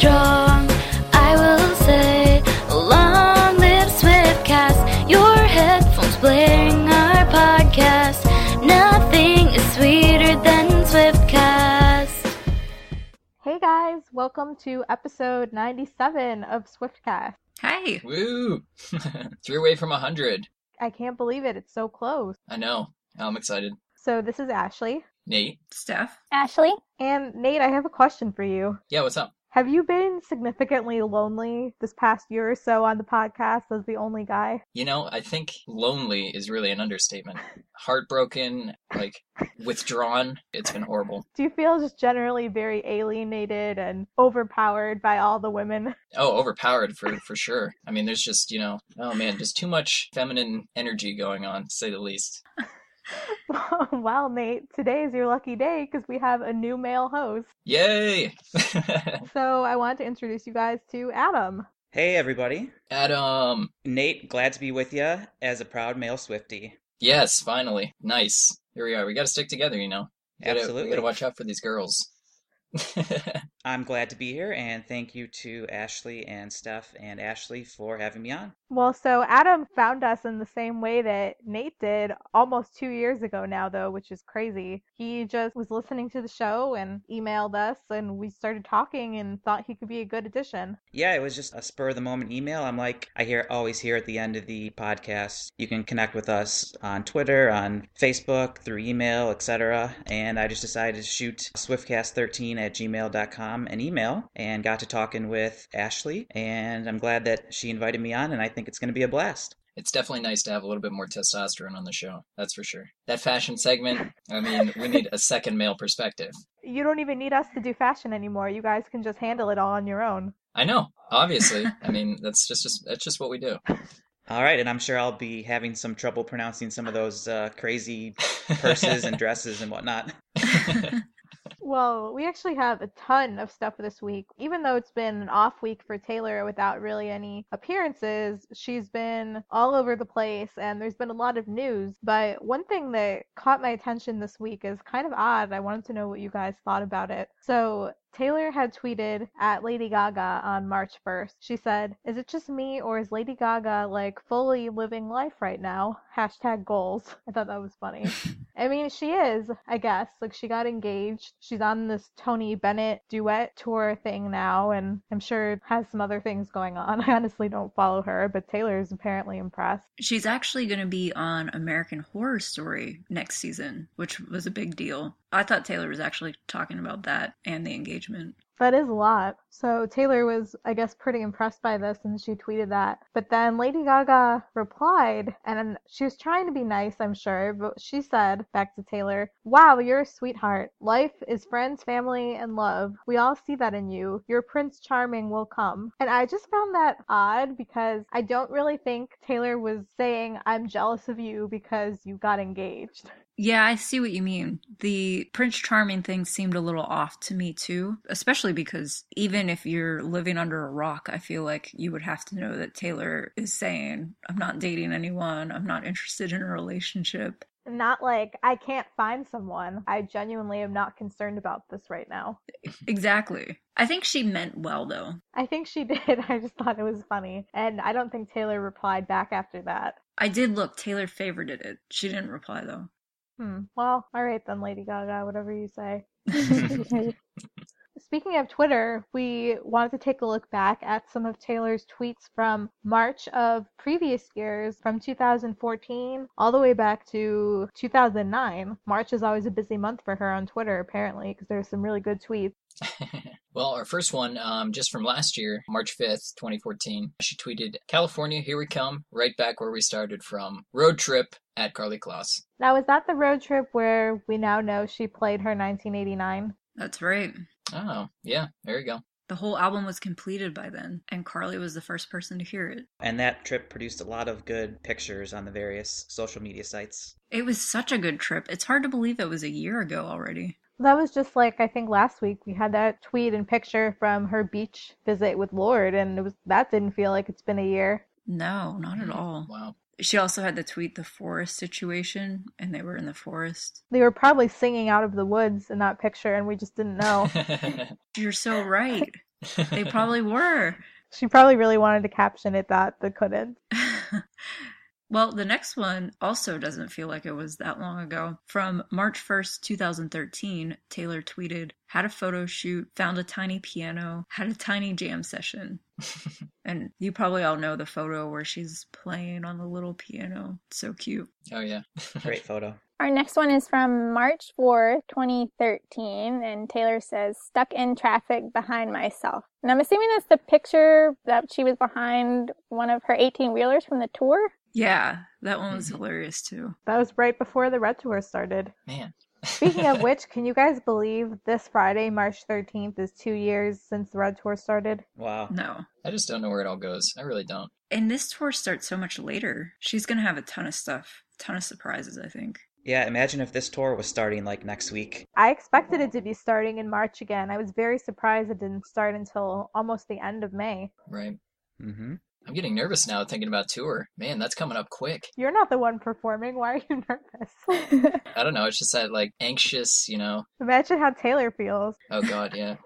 Strong, I will say, long live SwiftCast, your headphones blaring our podcast, nothing is sweeter than SwiftCast. Hey guys, welcome to episode 97 of SwiftCast. Hi! Woo! 3 away from 100. I can't believe it, it's so close. I know, I'm excited. So this is Ashley. Nate. Steph. Ashley. And Nate, I have a question for you. Yeah, what's up? Have you been significantly lonely this past year or so on the podcast as the only guy? You know, I think lonely is really an understatement. Heartbroken, like, withdrawn. It's been horrible. Do you feel just generally very alienated and overpowered by all the women? Oh, overpowered for sure. I mean, there's just, you know, oh man, just too much feminine energy going on, to say the least. Well, Nate, today is your lucky day because we have a new male host. Yay! So I want to introduce you guys to Adam. Hey, everybody. Adam. Nate, glad to be with you as a proud male Swiftie. Yes, finally. Nice. Here we are. We got to stick together, you know. Absolutely. We got to watch out for these girls. I'm glad to be here, and thank you to Ashley and Steph and Ashley for having me on. Well, so Adam found us in the same way that Nate did almost 2 years ago now, though, which is crazy. He just was listening to the show and emailed us, and we started talking and thought he could be a good addition. Yeah, it was just a spur-of-the-moment email. I'm like, I always hear at the end of the podcast, you can connect with us on Twitter, on Facebook, through email, etc. And I just decided to shoot SwiftCast13@gmail.com. An email and got to talking with Ashley, and I'm glad that she invited me on, and I think it's going to be a blast. It's definitely nice to have a little bit more testosterone on the show, that's for sure. That fashion segment, I mean, we need a second male perspective. You don't even need us to do fashion anymore. You guys can just handle it all on your own. I know, obviously. I mean, that's just what we do. All right, and I'm sure I'll be having some trouble pronouncing some of those crazy purses and dresses and whatnot. Well, we actually have a ton of stuff this week. Even though it's been an off week for Taylor without really any appearances, she's been all over the place and there's been a lot of news. But one thing that caught my attention this week is kind of odd. I wanted to know what you guys thought about it. So Taylor had tweeted at Lady Gaga on March 1st. She said, "Is it just me or is Lady Gaga like fully living life right now? #goals. I thought that was funny. I mean, she is, I guess. Like, she got engaged. She's on this Tony Bennett duet tour thing now, and I'm sure has some other things going on. I honestly don't follow her, but Taylor's apparently impressed. She's actually going to be on American Horror Story next season, which was a big deal. I thought Taylor was actually talking about that and the engagement. That is a lot. So Taylor was, I guess, pretty impressed by this, and she tweeted that. But then Lady Gaga replied, and she was trying to be nice, I'm sure, but she said, back to Taylor, "Wow, you're a sweetheart. Life is friends, family, and love. We all see that in you. Your Prince Charming will come." And I just found that odd because I don't really think Taylor was saying, "I'm jealous of you because you got engaged." Yeah, I see what you mean. The Prince Charming thing seemed a little off to me too, especially because even if you're living under a rock, I feel like you would have to know that Taylor is saying, "I'm not dating anyone, I'm not interested in a relationship." Not like, "I can't find someone. I genuinely am not concerned about this right now." Exactly. I think she meant well, though. I think she did. I just thought it was funny. And I don't think Taylor replied back after that. I did look. Taylor favorited it. She didn't reply, though. Well, all right then, Lady Gaga, whatever you say. Speaking of Twitter, we wanted to take a look back at some of Taylor's tweets from March of previous years, from 2014 all the way back to 2009. March is always a busy month for her on Twitter, apparently, because there's some really good tweets. Well, our first one, just from last year, March 5th, 2014, she tweeted, "California, here we come, right back where we started from. Road trip at Karlie Kloss." Now, is that the road trip where we now know she played her 1989? That's right. Oh, yeah, there you go. The whole album was completed by then, and Karlie was the first person to hear it. And that trip produced a lot of good pictures on the various social media sites. It was such a good trip. It's hard to believe it was a year ago already. That was just like, I think last week we had that tweet and picture from her beach visit with Lorde, and it was, that didn't feel like it's been a year. No, not at all. Wow. She also had the tweet, the forest situation, and they were in the forest. They were probably singing out of the woods in that picture, and we just didn't know. You're so right. They probably were. She probably really wanted to caption it that, but couldn't. Well, the next one also doesn't feel like it was that long ago. From March 1st, 2013, Taylor tweeted, "Had a photo shoot, found a tiny piano, had a tiny jam session." And you probably all know the photo where she's playing on the little piano. It's so cute. Oh, yeah. Great photo. Our next one is from March 4th, 2013, and Taylor says, "Stuck in traffic behind myself." And I'm assuming that's the picture that she was behind one of her 18-wheelers from the tour? Yeah, that one was hilarious too. That was right before the Red Tour started. Man. Speaking of which, can you guys believe this Friday, March 13th, is 2 years since the Red Tour started? Wow. No. I just don't know where it all goes. I really don't. And this tour starts so much later. She's going to have a ton of stuff, a ton of surprises, I think. Yeah, imagine if this tour was starting like next week. I expected it to be starting in March again. I was very surprised it didn't start until almost the end of May. Right. Mm-hmm. I'm getting nervous now thinking about tour. Man, that's coming up quick. You're not the one performing. Why are you nervous? I don't know. It's just that, like, anxious, you know. Imagine how Taylor feels. Oh, God, yeah.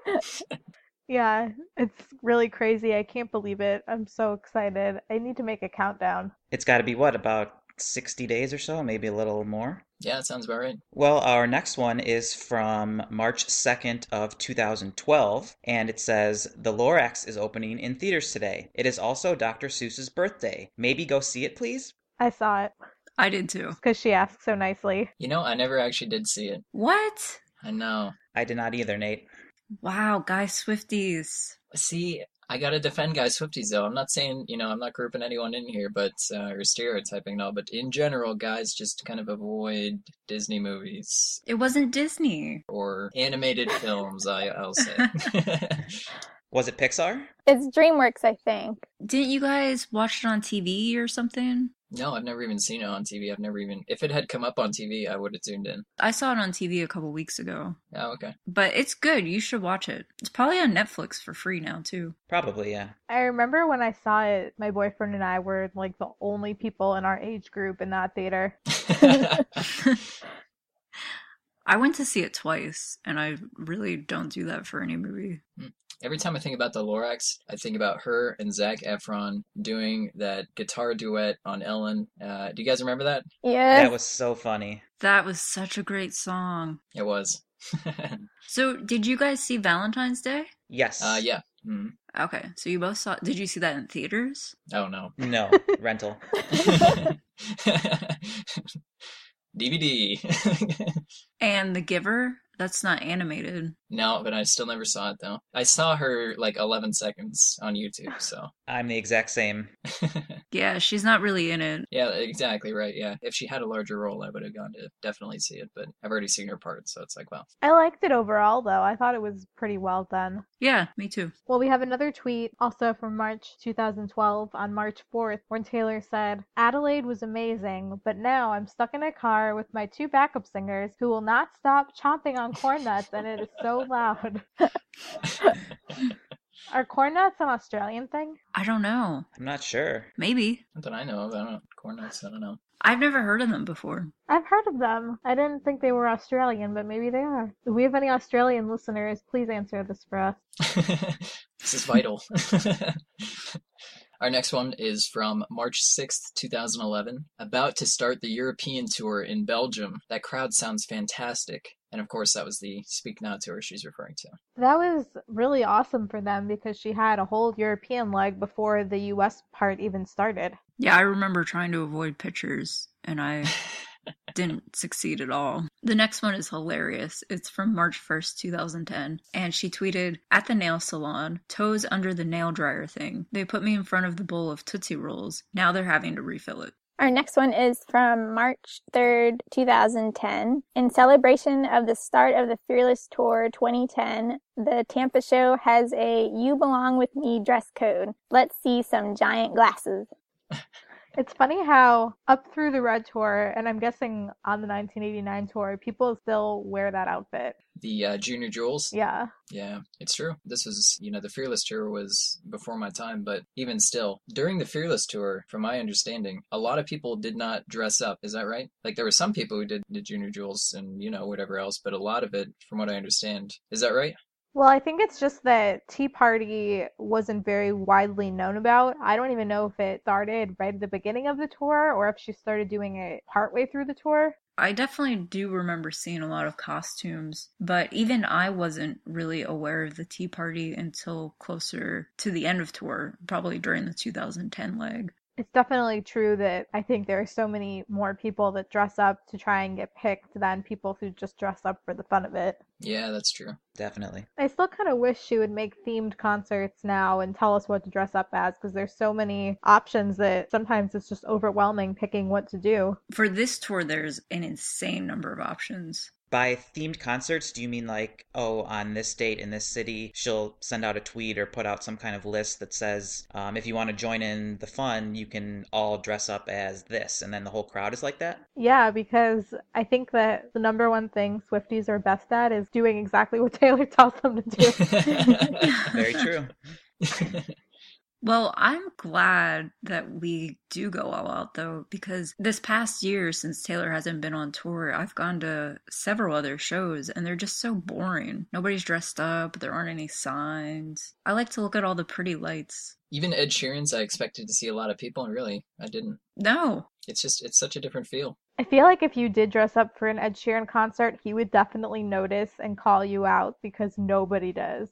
Yeah, it's really crazy. I can't believe it. I'm so excited. I need to make a countdown. It's got to be, what, about 60 days or so? Maybe a little more? Yeah, that sounds about right. Well, our next one is from March 2nd of 2012, and it says, "The Lorax is opening in theaters today. It is also Dr. Seuss's birthday. Maybe go see it, please." I saw it. I did too. Because she asked so nicely. You know, I never actually did see it. What? I know. I did not either, Nate. Wow, guys, Swifties. See, I gotta defend guys Swifties though. I'm not saying, you know, I'm not grouping anyone in here, but or stereotyping and all, but in general, guys just kind of avoid Disney movies. It wasn't Disney. Or animated films, I'll say. Was it Pixar? It's DreamWorks, I think. Didn't you guys watch it on TV or something? No, I've never even seen it on TV. If it had come up on TV, I would have tuned in. I saw it on TV a couple weeks ago. Oh, okay. But it's good. You should watch it. It's probably on Netflix for free now, too. Probably, yeah. I remember when I saw it, my boyfriend and I were, like, the only people in our age group in that theater. I went to see it twice, and I really don't do that for any movie. Every time I think about the Lorax, I think about her and Zac Efron doing that guitar duet on Ellen. Do you guys remember that? Yeah. That was so funny. That was such a great song. It was. So, did you guys see Valentine's Day? Yes. Yeah. Mm-hmm. Okay. So you both saw. Did you see that in theaters? Oh no. No. Rental. DVD. And The Giver? That's not animated. No, but I still never saw it, though. I saw her, like, 11 seconds on YouTube, so. I'm the exact same. Yeah, she's not really in it. Yeah, exactly right, yeah. If she had a larger role, I would have gone to definitely see it, but I've already seen her part, so it's like, wow. I liked it overall, though. I thought it was pretty well done. Yeah, me too. Well, we have another tweet, also from March 2012, on March 4th, when Taylor said, "Adelaide was amazing, but now I'm stuck in a car with my two backup singers who will not stop chomping on corn nuts, and it is so loud." Are corn nuts an Australian thing? I don't know. I'm not sure. Maybe. Not that I know of. I don't know. Corn nuts, I don't know. I've never heard of them before. I've heard of them. I didn't think they were Australian, but maybe they are. If we have any Australian listeners, please answer this for us. This is vital. Our next one is from March 6th, 2011. "About to start the European tour in Belgium. That crowd sounds fantastic. And of course, that was the Speak Now tour she's referring to. That was really awesome for them because she had a whole European leg before the US part even started. Yeah, I remember trying to avoid pictures and I didn't succeed at all. The next one is hilarious. It's from March 1st, 2010. And she tweeted, "At the nail salon, toes under the nail dryer thing. They put me in front of the bowl of Tootsie Rolls. Now they're having to refill it." Our next one is from March 3rd, 2010. In celebration of the start of the Fearless Tour 2010, the Tampa show has a "You Belong With Me" dress code. Let's see some giant glasses. It's funny how up through the Red Tour, and I'm guessing on the 1989 tour, people still wear that outfit. The Junior Jewels? Yeah. Yeah, it's true. This was, you know, the Fearless Tour was before my time, but even still, during the Fearless Tour, from my understanding, a lot of people did not dress up. Is that right? Like, there were some people who did the Junior Jewels and, you know, whatever else, but a lot of it, from what I understand, is that right? Well, I think it's just that Tea Party wasn't very widely known about. I don't even know if it started right at the beginning of the tour or if she started doing it partway through the tour. I definitely do remember seeing a lot of costumes, but even I wasn't really aware of the Tea Party until closer to the end of tour, probably during the 2010 leg. It's definitely true that I think there are so many more people that dress up to try and get picked than people who just dress up for the fun of it. Yeah, that's true. Definitely. I still kind of wish she would make themed concerts now and tell us what to dress up as, because there's so many options that sometimes it's just overwhelming picking what to do. For this tour, there's an insane number of options. By themed concerts, do you mean like, oh, on this date in this city, she'll send out a tweet or put out some kind of list that says, if you want to join in the fun, you can all dress up as this, and then the whole crowd is like that? Yeah, because I think that the number one thing Swifties are best at is doing exactly what Taylor tells them to do. Very true. Well, I'm glad that we do go all out, though, because this past year, since Taylor hasn't been on tour, I've gone to several other shows, and they're just so boring. Nobody's dressed up. There aren't any signs. I like to look at all the pretty lights. Even Ed Sheeran's, I expected to see a lot of people, and really, I didn't. No. It's just, it's such a different feel. I feel like if you did dress up for an Ed Sheeran concert, he would definitely notice and call you out because nobody does.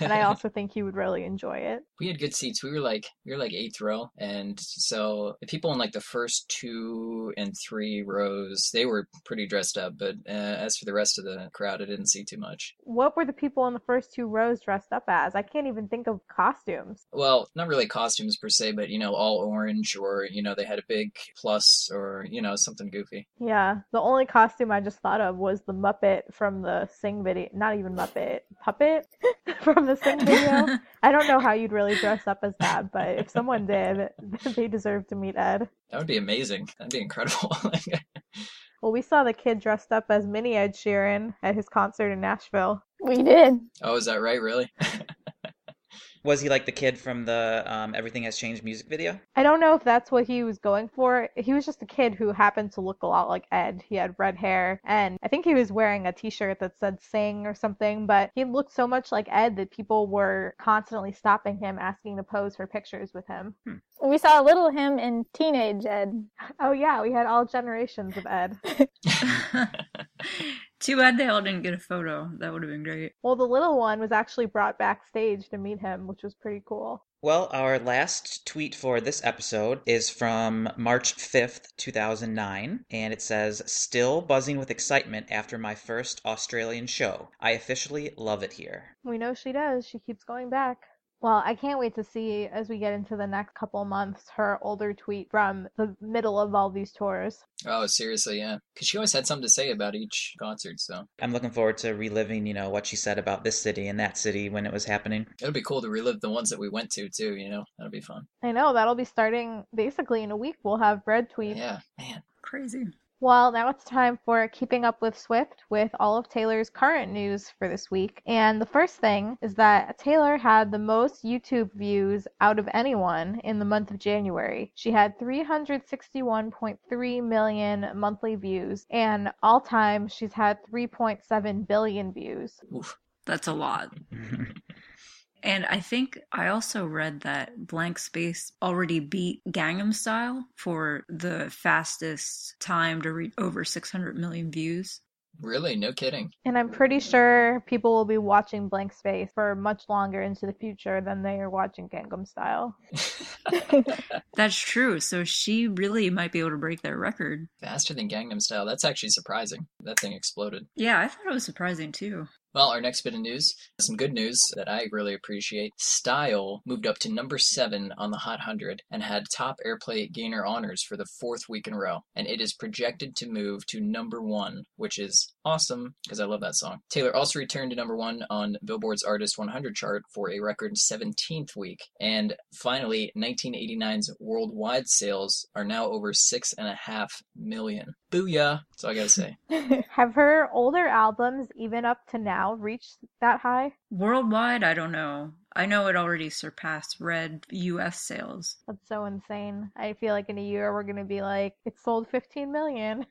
And I also think he would really enjoy it. We had good seats. We were like eighth row. And so the people in like the first 2 and 3 rows, they were pretty dressed up. But as for the rest of the crowd, I didn't see too much. What were the people in the first 2 rows dressed up as? I can't even think of costumes. Well, not really costumes per se, but, you know, all orange or, you know, they had a big plus or, you know, something good. Yeah, the only costume I just thought of was the Muppet from the Sing video. Not even Muppet, Puppet from the Sing video. I don't know how you'd really dress up as that, but if someone did, they deserve to meet Ed. That would be amazing. That'd be incredible. Well, we saw the kid dressed up as mini Ed Sheeran at his concert in Nashville. We did. Oh, is that right? Really? Was he like the kid from the Everything Has Changed music video? I don't know if that's what he was going for. He was just a kid who happened to look a lot like Ed. He had red hair, and I think he was wearing a t-shirt that said Sing or something, but he looked so much like Ed that people were constantly stopping him, asking to pose for pictures with him. We saw a little him in teenage Ed. Oh yeah, we had all generations of Ed. Too bad they all didn't get a photo. That would have been great. Well, the little one was actually brought backstage to meet him, which was pretty cool. Well, our last tweet for this episode is from March 5th, 2009, and it says, "Still buzzing with excitement after my first Australian show. I officially love it here." We know she does. She keeps going back. Well, I can't wait to see, as we get into the next couple months, her older tweet from the middle of all these tours. Oh, seriously, yeah. Because she always had something to say about each concert, so. I'm looking forward to reliving, you know, what she said about this city and that city when it was happening. It'll be cool to relive the ones that we went to, too, you know? That'll be fun. I know, that'll be starting basically in a week. We'll have Red tweets. Yeah, man. Crazy. Well, now it's time for Keeping Up with Swift with all of Taylor's current news for this week. And the first thing is that Taylor had the most YouTube views out of anyone in the month of January. She had 361.3 million monthly views, and all time she's had 3.7 billion views. Oof, that's a lot. And I think I also read that Blank Space already beat Gangnam Style for the fastest time to reach over 600 million views. Really? No kidding. And I'm pretty sure people will be watching Blank Space for much longer into the future than they are watching Gangnam Style. That's true. So she really might be able to break their record. Faster than Gangnam Style. That's actually surprising. That thing exploded. Yeah, I thought it was surprising too. Well, our next bit of news, some good news that I really appreciate. Style moved up to number 7 on the Hot 100 and had top airplay gainer honors for the fourth week in a row. And it is projected to move to number 1, which is awesome because I love that song. Taylor also returned to number 1 on Billboard's Artist 100 chart for a record 17th week. And finally, 1989's worldwide sales are now over 6.5 million. Booyah. That's all I gotta say. Have her older albums, even up to now, reached that high? Worldwide, I don't know. I know it already surpassed Red U.S. sales. That's so insane. I feel like in a year we're gonna be like, it sold 15 million.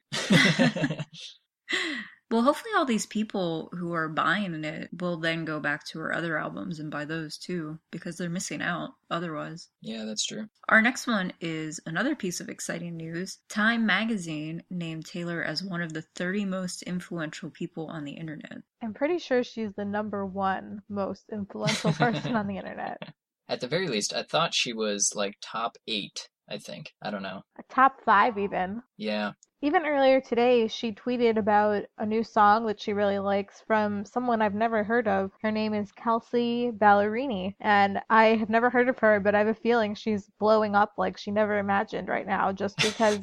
Well, hopefully all these people who are buying it will then go back to her other albums and buy those too, because they're missing out otherwise. Yeah, that's true. Our next one is another piece of exciting news. Time Magazine named Taylor as one of the 30 most influential people on the internet. I'm pretty sure she's the number 1 most influential person on the internet. At the very least, I thought she was like top 8, I think. I don't know. Top 5 even. Yeah. Even earlier today, she tweeted about a new song that she really likes from someone I've never heard of. Her name is Kelsea Ballerini, and I have never heard of her, but I have a feeling she's blowing up like she never imagined right now just because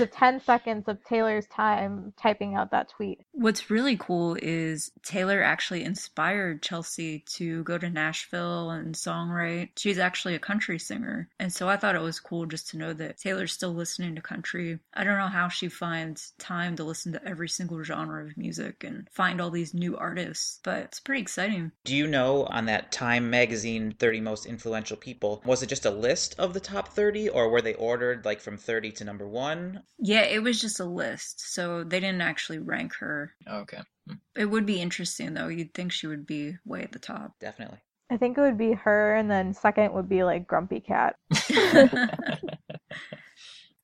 of 10 seconds of Taylor's time typing out that tweet. What's really cool is Taylor actually inspired Kelsea to go to Nashville and songwrite. She's actually a country singer, and so I thought it was cool just to know that Taylor's still listening to country. I don't know how she finds time to listen to every single genre of music and find all these new artists, but it's pretty exciting. Do you know, on that Time Magazine 30 most influential people, was it just a list of the top 30, or were they ordered like from 30 to number 1? Yeah, it was just a list, so they didn't actually rank her. Okay. It would be interesting though. You'd think she would be way at the top. Definitely. I think it would be her, and then second would be like Grumpy Cat.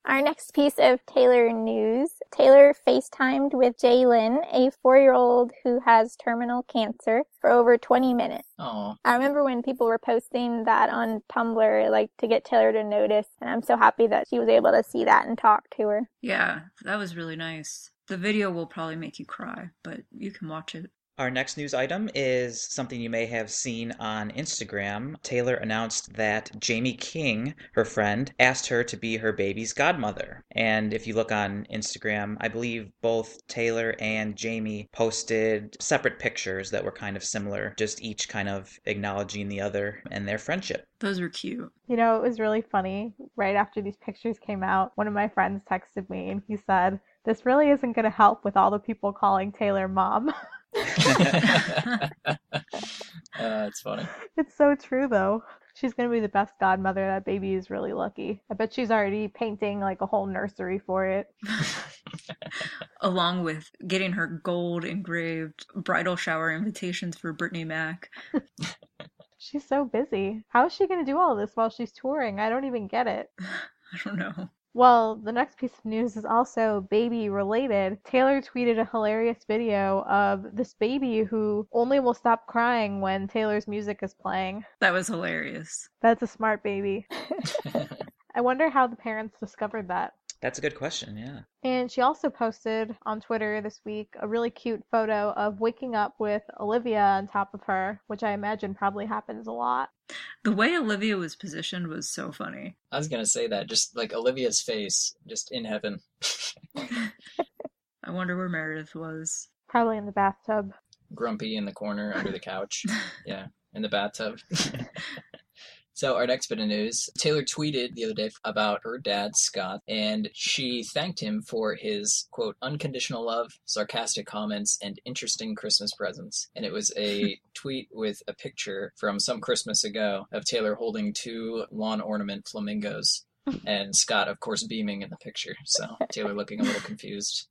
Our next piece of Taylor news. Taylor FaceTimed with Jaylin, a 4-year-old who has terminal cancer, for over 20 minutes. Aww. I remember when people were posting that on Tumblr, like, to get Taylor to notice, and I'm so happy that she was able to see that and talk to her. Yeah, that was really nice. The video will probably make you cry, but you can watch it. Our next news item is something you may have seen on Instagram. Taylor announced that Jamie King, her friend, asked her to be her baby's godmother. And if you look on Instagram, I believe both Taylor and Jamie posted separate pictures that were kind of similar, just each kind of acknowledging the other and their friendship. Those were cute. You know, it was really funny. Right after these pictures came out, one of my friends texted me and he said, "This really isn't going to help with all the people calling Taylor mom." It's funny. It's so true though. She's gonna be the best godmother. That baby is really lucky. I bet she's already painting like a whole nursery for it. Along with getting her gold engraved bridal shower invitations for Brittany Mac. She's so busy. How is she gonna do all this while she's touring? I don't even get it. I don't know. Well, the next piece of news is also baby-related. Taylor tweeted a hilarious video of this baby who only will stop crying when Taylor's music is playing. That was hilarious. That's a smart baby. I wonder how the parents discovered that. That's a good question, yeah. And she also posted on Twitter this week a really cute photo of waking up with Olivia on top of her, which I imagine probably happens a lot. The way Olivia was positioned was so funny. I was going to say that, just like Olivia's face, just in heaven. I wonder where Meredith was. Probably in the bathtub. Grumpy in the corner under the couch. Yeah, in the bathtub. So our next bit of news, Taylor tweeted the other day about her dad, Scott, and she thanked him for his, quote, unconditional love, sarcastic comments, and interesting Christmas presents. And it was a tweet with a picture from some Christmas ago of Taylor holding 2 lawn ornament flamingos and Scott, of course, beaming in the picture. So Taylor looking a little confused.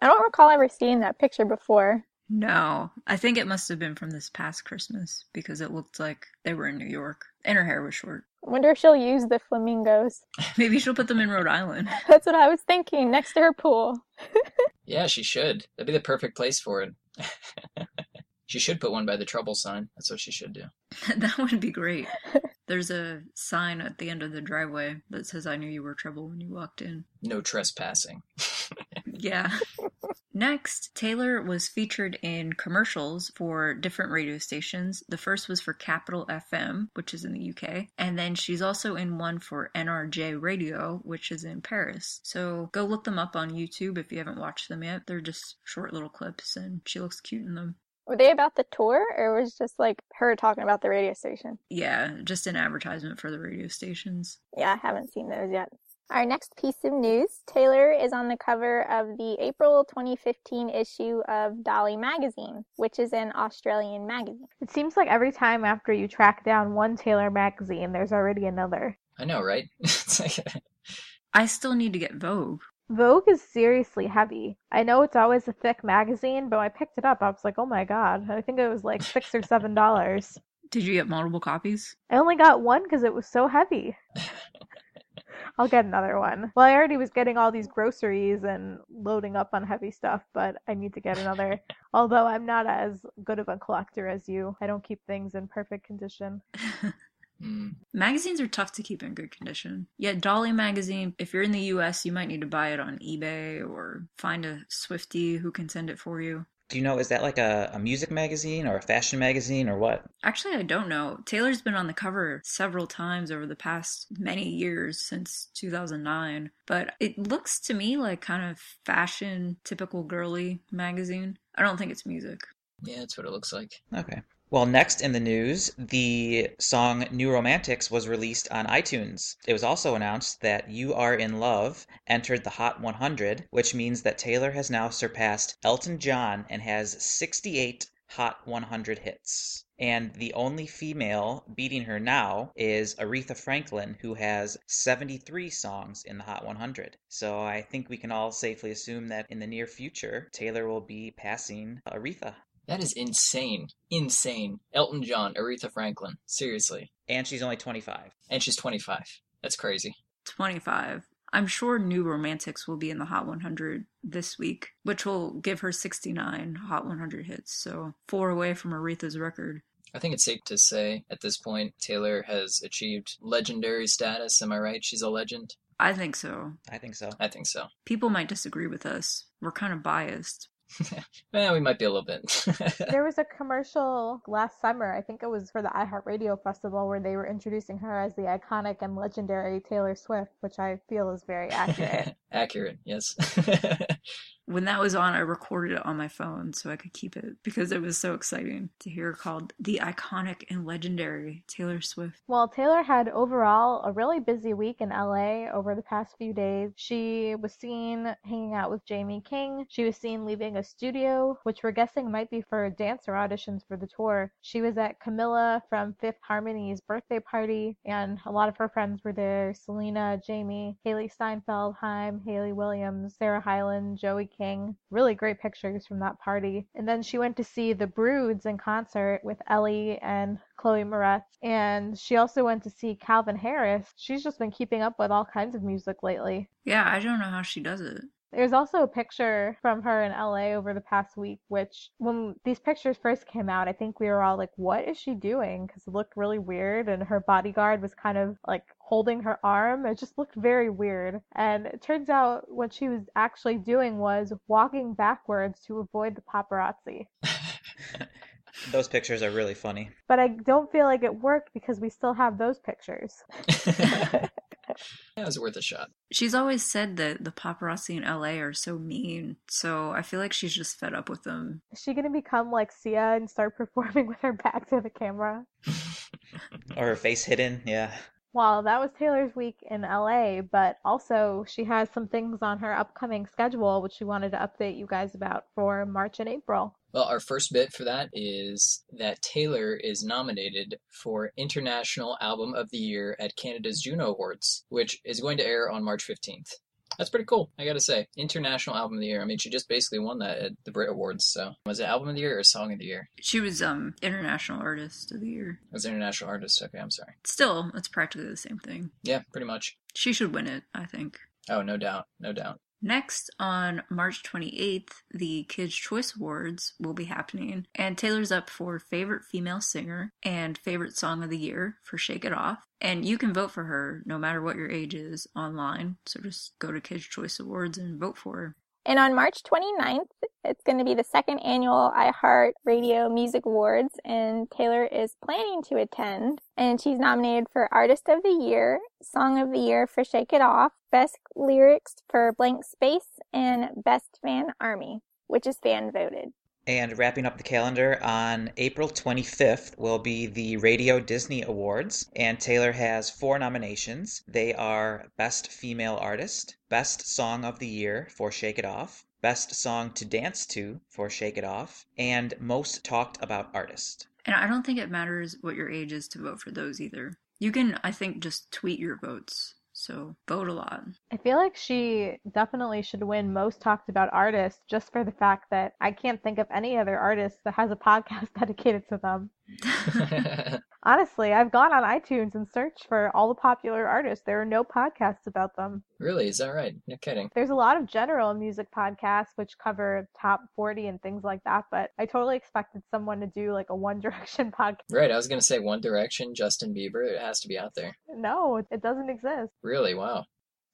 I don't recall ever seeing that picture before. No, I think it must have been from this past Christmas because it looked like they were in New York. And her hair was short. I wonder if she'll use the flamingos. Maybe she'll put them in Rhode Island. That's what I was thinking, next to her pool. Yeah, she should. That'd be the perfect place for it. She should put one by the trouble sign. That's what she should do. That would be great. There's a sign at the end of the driveway that says, I knew you were trouble when you walked in. No trespassing. Yeah. Next, Taylor was featured in commercials for different radio stations. The first was for Capital FM, which is in the UK. And then she's also in one for NRJ Radio, which is in Paris. So go look them up on YouTube if you haven't watched them yet. They're just short little clips and she looks cute in them. Were they about the tour, or was it just like her talking about the radio station? Yeah, just an advertisement for the radio stations. Yeah, I haven't seen those yet. Our next piece of news, Taylor is on the cover of the April 2015 issue of Dolly Magazine, which is an Australian magazine. It seems like every time after you track down one Taylor magazine, there's already another. I know, right? I still need to get Vogue. Vogue is seriously heavy. I know it's always a thick magazine, but when I picked it up, I was like, oh my god. I think it was like $6 or $7. Did you get multiple copies? I only got one because it was so heavy. I'll get another one. Well, I already was getting all these groceries and loading up on heavy stuff, but I need to get another. Although I'm not as good of a collector as you. I don't keep things in perfect condition. Magazines are tough to keep in good condition. Yet Dolly Magazine, if you're in the US, you might need to buy it on eBay or find a Swiftie who can send it for you. Do you know, is that like a music magazine or a fashion magazine or what? Actually, I don't know. Taylor's been on the cover several times over the past many years since 2009. But it looks to me like kind of fashion, typical girly magazine. I don't think it's music. Yeah, that's what it looks like. Okay. Well, next in the news, the song New Romantics was released on iTunes. It was also announced that You Are In Love entered the Hot 100, which means that Taylor has now surpassed Elton John and has 68 Hot 100 hits. And the only female beating her now is Aretha Franklin, who has 73 songs in the Hot 100. So I think we can all safely assume that in the near future, Taylor will be passing Aretha. That is insane. Insane. Elton John, Aretha Franklin. Seriously. And she's only 25. And she's 25. That's crazy. 25. I'm sure New Romantics will be in the Hot 100 this week, which will give her 69 Hot 100 hits. So 4 away from Aretha's record. I think it's safe to say at this point, Taylor has achieved legendary status. Am I right? She's a legend. I think so. I think so. I think so. People might disagree with us. We're kind of biased. Well, we might be a little bit. There was a commercial last summer, I think it was for the iHeartRadio Festival, where they were introducing her as the iconic and legendary Taylor Swift, which I feel is very accurate. Accurate, yes. When that was on, I recorded it on my phone so I could keep it because it was so exciting to hear her called the iconic and legendary Taylor Swift. Well, Taylor had overall a really busy week in LA over the past few days. She was seen hanging out with Jamie King. She was seen leaving a studio, which we're guessing might be for dancer auditions for the tour. She was at Camila from Fifth Harmony's birthday party, and a lot of her friends were there. Selena, Jamie, Haley Steinfeld, Haim, Haley Williams, Sarah Hyland, Joey King. Really great pictures from that party. And then she went to see The Broods in concert with Ellie and Chloe Moretz. And she also went to see Calvin Harris. She's just been keeping up with all kinds of music lately. Yeah, I don't know how she does it. There's also a picture from her in LA over the past week, which when these pictures first came out, I think we were all like, what is she doing? Because it looked really weird, and her bodyguard was kind of like holding her arm. It just looked very weird. And it turns out what she was actually doing was walking backwards to avoid the paparazzi. Those pictures are really funny. But I don't feel like it worked because we still have those pictures. That was worth a shot. She's always said that the paparazzi in LA are so mean, so I feel like she's just fed up with them. Is she gonna become like Sia and start performing with her back to the camera? Or her face hidden, yeah. Well, that was Taylor's week in LA, but also she has some things on her upcoming schedule, which she wanted to update you guys about for March and April. Well, our first bit for that is that Taylor is nominated for International Album of the Year at Canada's Juno Awards, which is going to air on March 15th. That's pretty cool, I gotta say. International Album of the Year. I mean, she just basically won that at the Brit Awards, so. Was it Album of the Year or Song of the Year? She was International Artist of the Year. It was International Artist, okay, I'm sorry. Still, it's practically the same thing. Yeah, pretty much. She should win it, I think. Oh, no doubt, no doubt. Next, on March 28th, the Kids' Choice Awards will be happening, and Taylor's up for Favorite Female Singer and Favorite Song of the Year for Shake It Off. And you can vote for her, no matter what your age is, online. So just go to Kids' Choice Awards and vote for her. And on March 29th, it's going to be the second annual iHeartRadio Music Awards, and Taylor is planning to attend. And she's nominated for Artist of the Year, Song of the Year for Shake It Off, Best Lyrics for Blank Space, and Best Fan Army, which is fan-voted. And wrapping up the calendar, on April 25th will be the Radio Disney Awards, and Taylor has 4 nominations. They are Best Female Artist, Best Song of the Year for Shake It Off, Best Song to Dance to for Shake It Off, and Most Talked About Artist. And I don't think it matters what your age is to vote for those either. You can, I think, just tweet your votes. So vote a lot. I feel like she definitely should win Most Talked About Artist just for the fact that I can't think of any other artist that has a podcast dedicated to them. Honestly, I've gone on iTunes and searched for all the popular artists. There are no podcasts about them. Really? Is that right? No kidding. There's a lot of general music podcasts which cover top 40 and things like that, but I totally expected someone to do like a One Direction podcast. Right. I was going to say One Direction, Justin Bieber. It has to be out there. No, it doesn't exist. Really? Wow.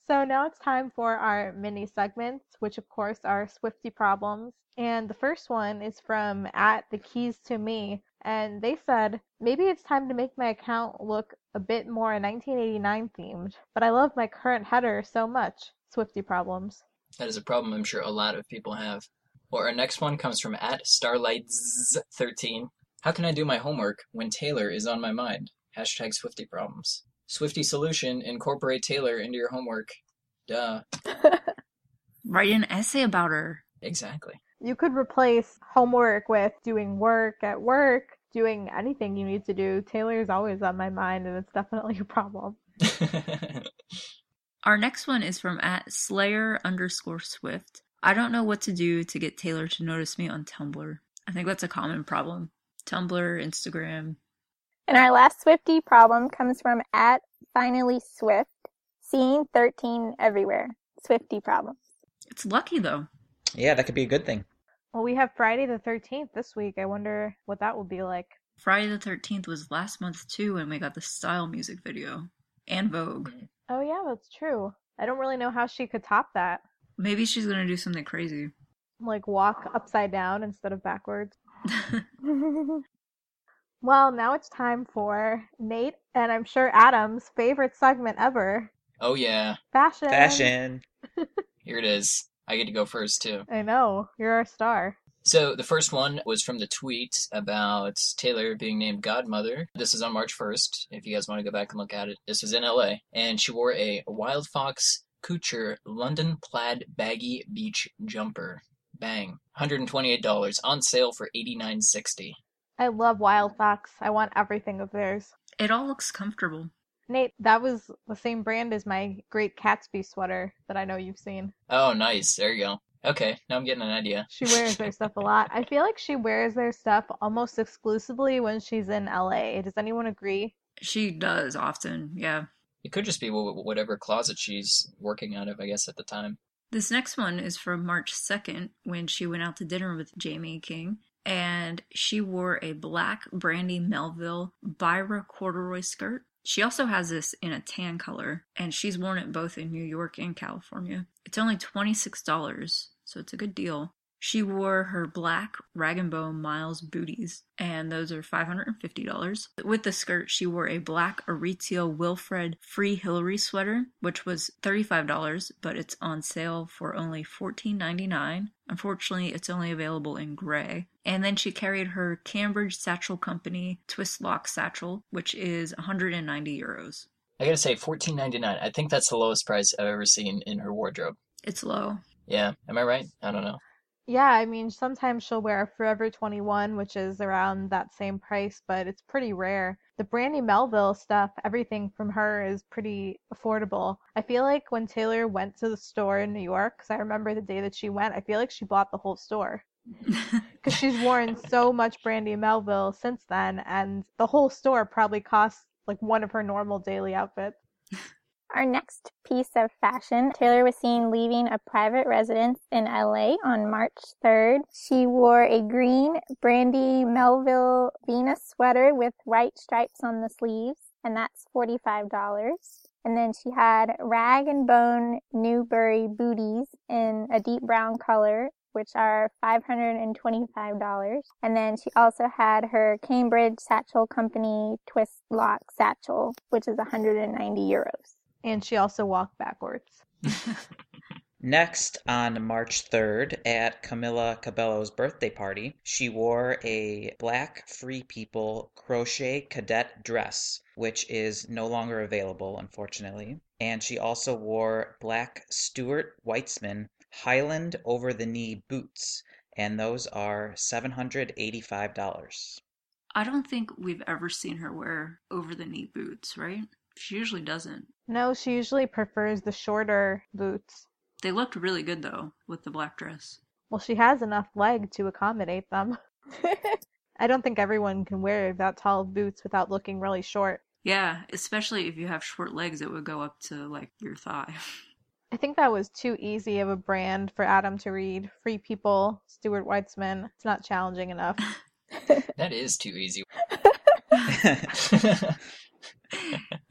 So now it's time for our mini segments, which of course are Swiftie Problems. And the first one is from @TheKeysToMe. And they said, maybe it's time to make my account look a bit more 1989 themed, but I love my current header so much. Swiftie Problems. That is a problem I'm sure a lot of people have. Well, our next one comes from @Starlights13. How can I do my homework when Taylor is on my mind? #SwiftieProblems. Swiftie solution, incorporate Taylor into your homework. Duh. Write an essay about her. Exactly. You could replace homework with doing work at work. Doing anything you need to do. Taylor is always on my mind, and it's definitely a problem. Our next one is from @Slayer_Swift. I don't know what to do to get Taylor to notice me on Tumblr. I think that's a common problem. Tumblr, Instagram. And our last Swiftie problem comes from @FinallySwift. Seeing 13 everywhere. Swiftie problems. It's lucky, though. Yeah, that could be a good thing. Well, we have Friday the 13th this week. I wonder what that will be like. Friday the 13th was last month, too, and we got the Style music video. And Vogue. Oh, yeah, that's true. I don't really know how she could top that. Maybe she's going to do something crazy. Like walk upside down instead of backwards. Well, now it's time for Nate, and I'm sure Adam's favorite segment ever. Oh, yeah. Fashion. Fashion. Here it is. I get to go first, too. I know. You're our star. So the first one was from the tweet about Taylor being named Godmother. This is on March 1st, if you guys want to go back and look at it. This was in L.A., and she wore a Wild Fox Couture London plaid baggy beach jumper. Bang. $128 on sale for $89.60. I love Wild Fox. I want everything of theirs. It all looks comfortable. Nate, that was the same brand as my Great Gatsby sweater that I know you've seen. Oh, nice. There you go. Okay, now I'm getting an idea. She wears their stuff a lot. I feel like she wears their stuff almost exclusively when she's in LA. Does anyone agree? She does often, yeah. It could just be whatever closet she's working out of, I guess, at the time. This next one is from March 2nd, when she went out to dinner with Jamie King. And she wore a black Brandy Melville Byra corduroy skirt. She also has this in a tan color, and she's worn it both in New York and California. It's only $26, so it's a good deal. She wore her black Rag & Bone Miles booties, and those are $550. With the skirt, she wore a black Aritzia Wilfred Free Hillary sweater, which was $35, but it's on sale for only $14.99. Unfortunately, it's only available in gray. And then she carried her Cambridge Satchel Company twist lock satchel, which is €190. I gotta say, $14.99. I think that's the lowest price I've ever seen in her wardrobe. It's low. Yeah. Am I right? I don't know. Yeah, I mean, sometimes she'll wear a Forever 21, which is around that same price, but it's pretty rare. The Brandy Melville stuff, everything from her is pretty affordable. I feel like when Taylor went to the store in New York, because I remember the day that she went, I feel like she bought the whole store. Because she's worn so much Brandy Melville since then, and the whole store probably costs like one of her normal daily outfits. Our next piece of fashion, Taylor was seen leaving a private residence in LA on March 3rd. She wore a green Brandy Melville Venus sweater with white stripes on the sleeves, and that's $45. And then she had Rag and Bone Newbury booties in a deep brown color, which are $525. And then she also had her Cambridge Satchel Company twist lock satchel, which is €190. And she also walked backwards. Next, on March 3rd, at Camila Cabello's birthday party, she wore a black Free People crochet cadet dress, which is no longer available, unfortunately. And she also wore black Stuart Weitzman Highland over-the-knee boots, and those are $785. I don't think we've ever seen her wear over-the-knee boots, right? She usually doesn't. No, she usually prefers the shorter boots. They looked really good, though, with the black dress. Well, she has enough leg to accommodate them. I don't think everyone can wear that tall boots without looking really short. Yeah, especially if you have short legs, it would go up to, like, your thigh. I think that was too easy of a brand for Adam to read. Free People, Stuart Weitzman. It's not challenging enough. That is too easy.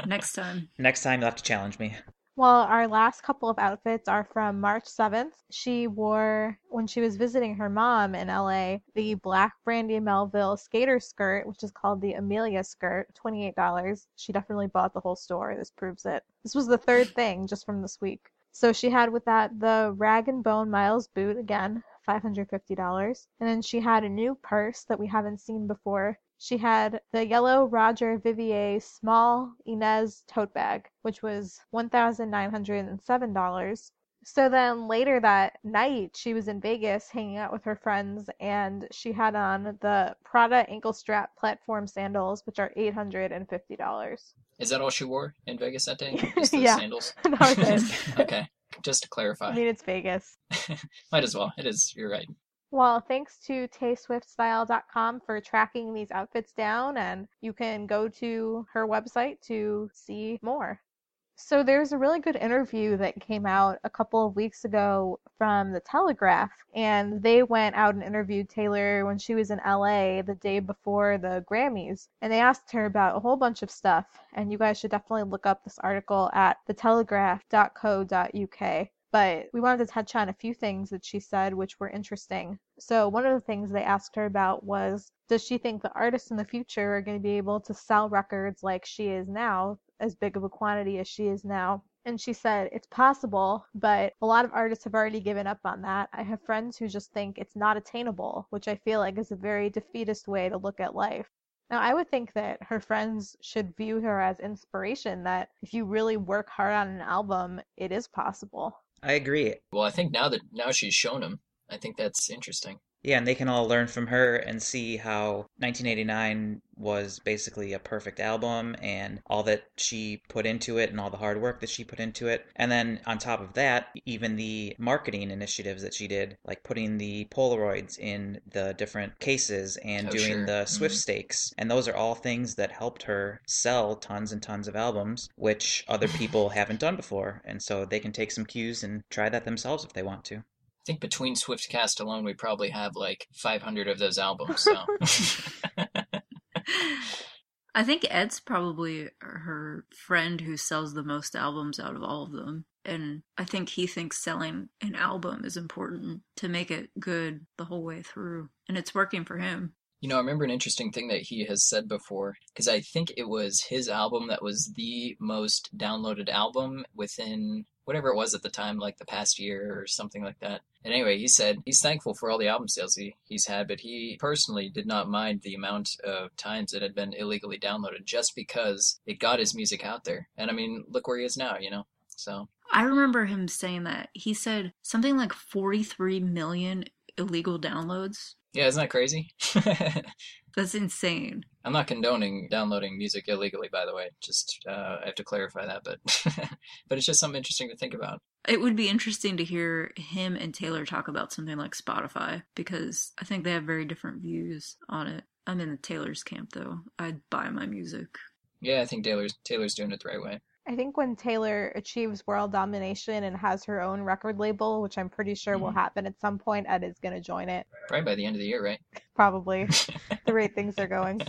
Next time you'll have to challenge me. Well, our last couple of outfits are from March 7th. She wore, when she was visiting her mom in LA, the black Brandy Melville skater skirt, which is called the Amelia skirt, $28. She definitely bought the whole store. This proves it. This was the third thing just from this week. So she had with that the Rag and Bone Miles boot, again, $550. And then she had a new purse that we haven't seen before. She had the yellow Roger Vivier small Inez tote bag, which was $1,907. So then later that night, she was in Vegas hanging out with her friends, and she had on the Prada ankle strap platform sandals, which are $850. Is that all she wore in Vegas that day? Just those yeah, sandals? That was it. Okay, just to clarify. I mean, it's Vegas. Might as well. It is. You're right. Well, thanks to tayswiftstyle.com for tracking these outfits down, and you can go to her website to see more. So there's a really good interview that came out a couple of weeks ago from The Telegraph, and they went out and interviewed Taylor when she was in LA the day before the Grammys, and they asked her about a whole bunch of stuff, and you guys should definitely look up this article at thetelegraph.co.uk. But we wanted to touch on a few things that she said which were interesting. So one of the things they asked her about was, does she think the artists in the future are going to be able to sell records like she is now, as big of a quantity as she is now? And she said, it's possible, but a lot of artists have already given up on that. I have friends who just think it's not attainable, which I feel like is a very defeatist way to look at life. Now, I would think that her friends should view her as inspiration, that if you really work hard on an album, it is possible. I agree. Well, I think now she's shown them, I think that's interesting. Yeah, and they can all learn from her and see how 1989 was basically a perfect album and all that she put into it and all the hard work that she put into it. And then on top of that, even the marketing initiatives that she did, like putting the Polaroids in the different cases and the Swift Stakes. And those are all things that helped her sell tons and tons of albums, which other people haven't done before. And so they can take some cues and try that themselves if they want to. I think between SwiftCast alone, we probably have like 500 of those albums. So. I think Ed's probably her friend who sells the most albums out of all of them. And I think he thinks selling an album is important to make it good the whole way through. And it's working for him. You know, I remember an interesting thing that he has said before, because I think it was his album that was the most downloaded album within whatever it was at the time, like the past year or something like that. And anyway, he said he's thankful for all the album sales he's had, but he personally did not mind the amount of times it had been illegally downloaded just because it got his music out there. And I mean, look where he is now, you know, so. I remember him saying that. He said something like 43 million illegal downloads. Yeah, isn't that crazy? That's insane. I'm not condoning downloading music illegally, by the way. Just, I have to clarify that, but but it's just something interesting to think about. It would be interesting to hear him and Taylor talk about something like Spotify, because I think they have very different views on it. I'm in the Taylor's camp, though. I'd buy my music. Yeah, I think Taylor's doing it the right way. I think when Taylor achieves world domination and has her own record label, which I'm pretty sure will happen at some point, Ed is going to join it. Probably by the end of the year, right? Probably. The way things are going.